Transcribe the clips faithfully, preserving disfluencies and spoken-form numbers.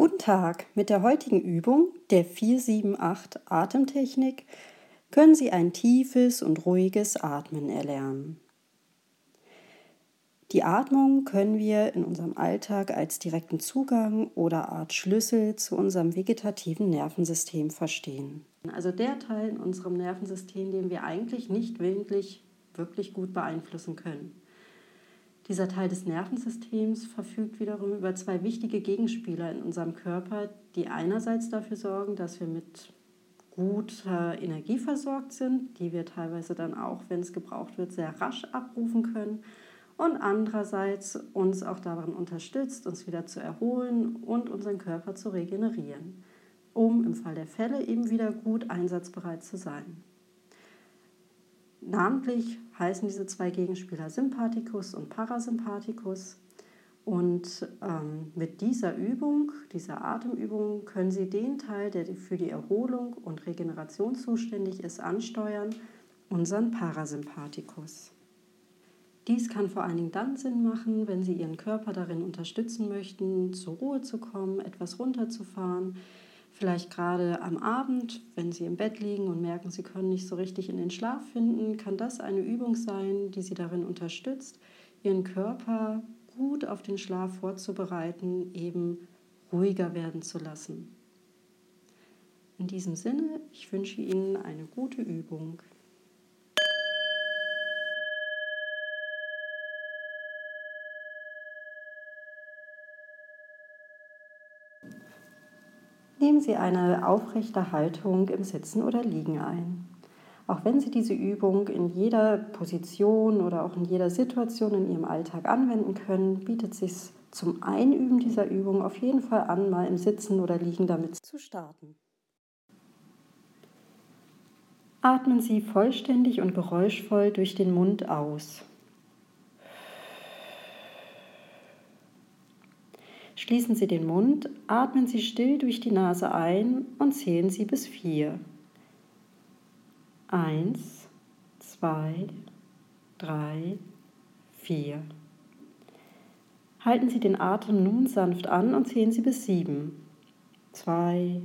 Guten Tag, mit der heutigen Übung der vier sieben acht Atemtechnik können Sie ein tiefes und ruhiges Atmen erlernen. Die Atmung können wir in unserem Alltag als direkten Zugang oder Art Schlüssel zu unserem vegetativen Nervensystem verstehen. Also der Teil in unserem Nervensystem, den wir eigentlich nicht willentlich wirklich gut beeinflussen können. Dieser Teil des Nervensystems verfügt wiederum über zwei wichtige Gegenspieler in unserem Körper, die einerseits dafür sorgen, dass wir mit guter Energie versorgt sind, die wir teilweise dann auch, wenn es gebraucht wird, sehr rasch abrufen können, und andererseits uns auch darin unterstützt, uns wieder zu erholen und unseren Körper zu regenerieren, um im Fall der Fälle eben wieder gut einsatzbereit zu sein. Namentlich heißen diese zwei Gegenspieler Sympathikus und Parasympathikus. Und ähm, mit dieser Übung, dieser Atemübung, können Sie den Teil, der für die Erholung und Regeneration zuständig ist, ansteuern, unseren Parasympathikus. Dies kann vor allen Dingen dann Sinn machen, wenn Sie Ihren Körper darin unterstützen möchten, zur Ruhe zu kommen, etwas runterzufahren. Vielleicht gerade am Abend, wenn Sie im Bett liegen und merken, Sie können nicht so richtig in den Schlaf finden, kann das eine Übung sein, die Sie darin unterstützt, Ihren Körper gut auf den Schlaf vorzubereiten, eben ruhiger werden zu lassen. In diesem Sinne, ich wünsche Ihnen eine gute Übung. Nehmen Sie eine aufrechte Haltung im Sitzen oder Liegen ein. Auch wenn Sie diese Übung in jeder Position oder auch in jeder Situation in Ihrem Alltag anwenden können, bietet es sich zum Einüben dieser Übung auf jeden Fall an, mal im Sitzen oder Liegen damit zu starten. Atmen Sie vollständig und geräuschvoll durch den Mund aus. Schließen Sie den Mund, atmen Sie still durch die Nase ein und zählen Sie bis vier. Eins, zwei, drei, vier. Halten Sie den Atem nun sanft an und zählen Sie bis sieben. Zwei,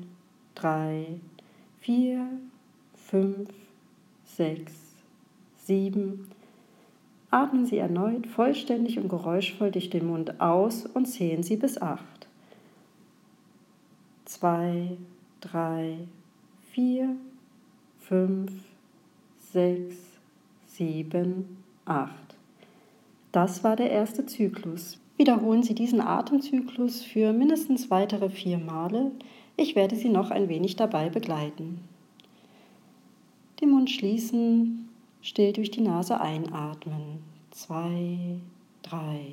drei, vier, fünf, sechs, sieben. Atmen Sie erneut vollständig und geräuschvoll durch den Mund aus und zählen Sie bis acht. zwei, drei, vier, fünf, sechs, sieben, acht. Das war der erste Zyklus. Wiederholen Sie diesen Atemzyklus für mindestens weitere vier Male. Ich werde Sie noch ein wenig dabei begleiten. Den Mund schließen. Still durch die Nase einatmen. Zwei, drei,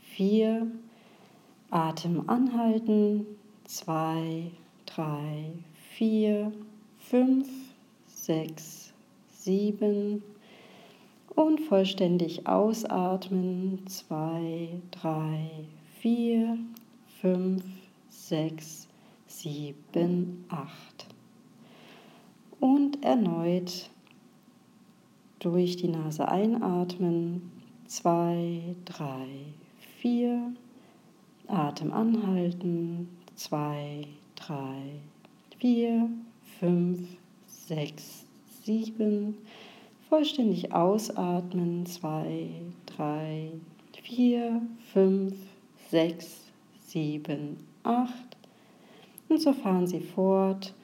vier. Atem anhalten. Zwei, drei, vier, fünf, sechs, sieben. Und vollständig ausatmen. Zwei, drei, vier, fünf, sechs, sieben, acht. Und erneut durch die Nase einatmen, zwei, drei, vier, Atem anhalten, zwei, drei, vier, fünf, sechs, sieben, vollständig ausatmen, zwei, drei, vier, fünf, sechs, sieben, acht und so fahren Sie fort.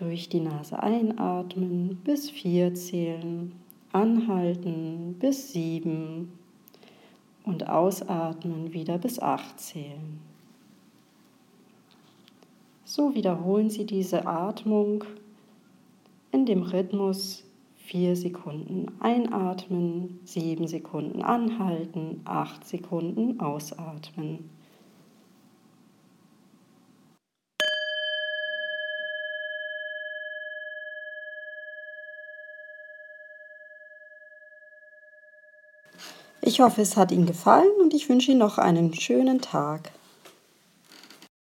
Durch die Nase einatmen, bis vier zählen, anhalten, bis sieben und ausatmen, wieder bis acht zählen. So wiederholen Sie diese Atmung in dem Rhythmus vier Sekunden einatmen, sieben Sekunden anhalten, acht Sekunden ausatmen. Ich hoffe, es hat Ihnen gefallen und ich wünsche Ihnen noch einen schönen Tag.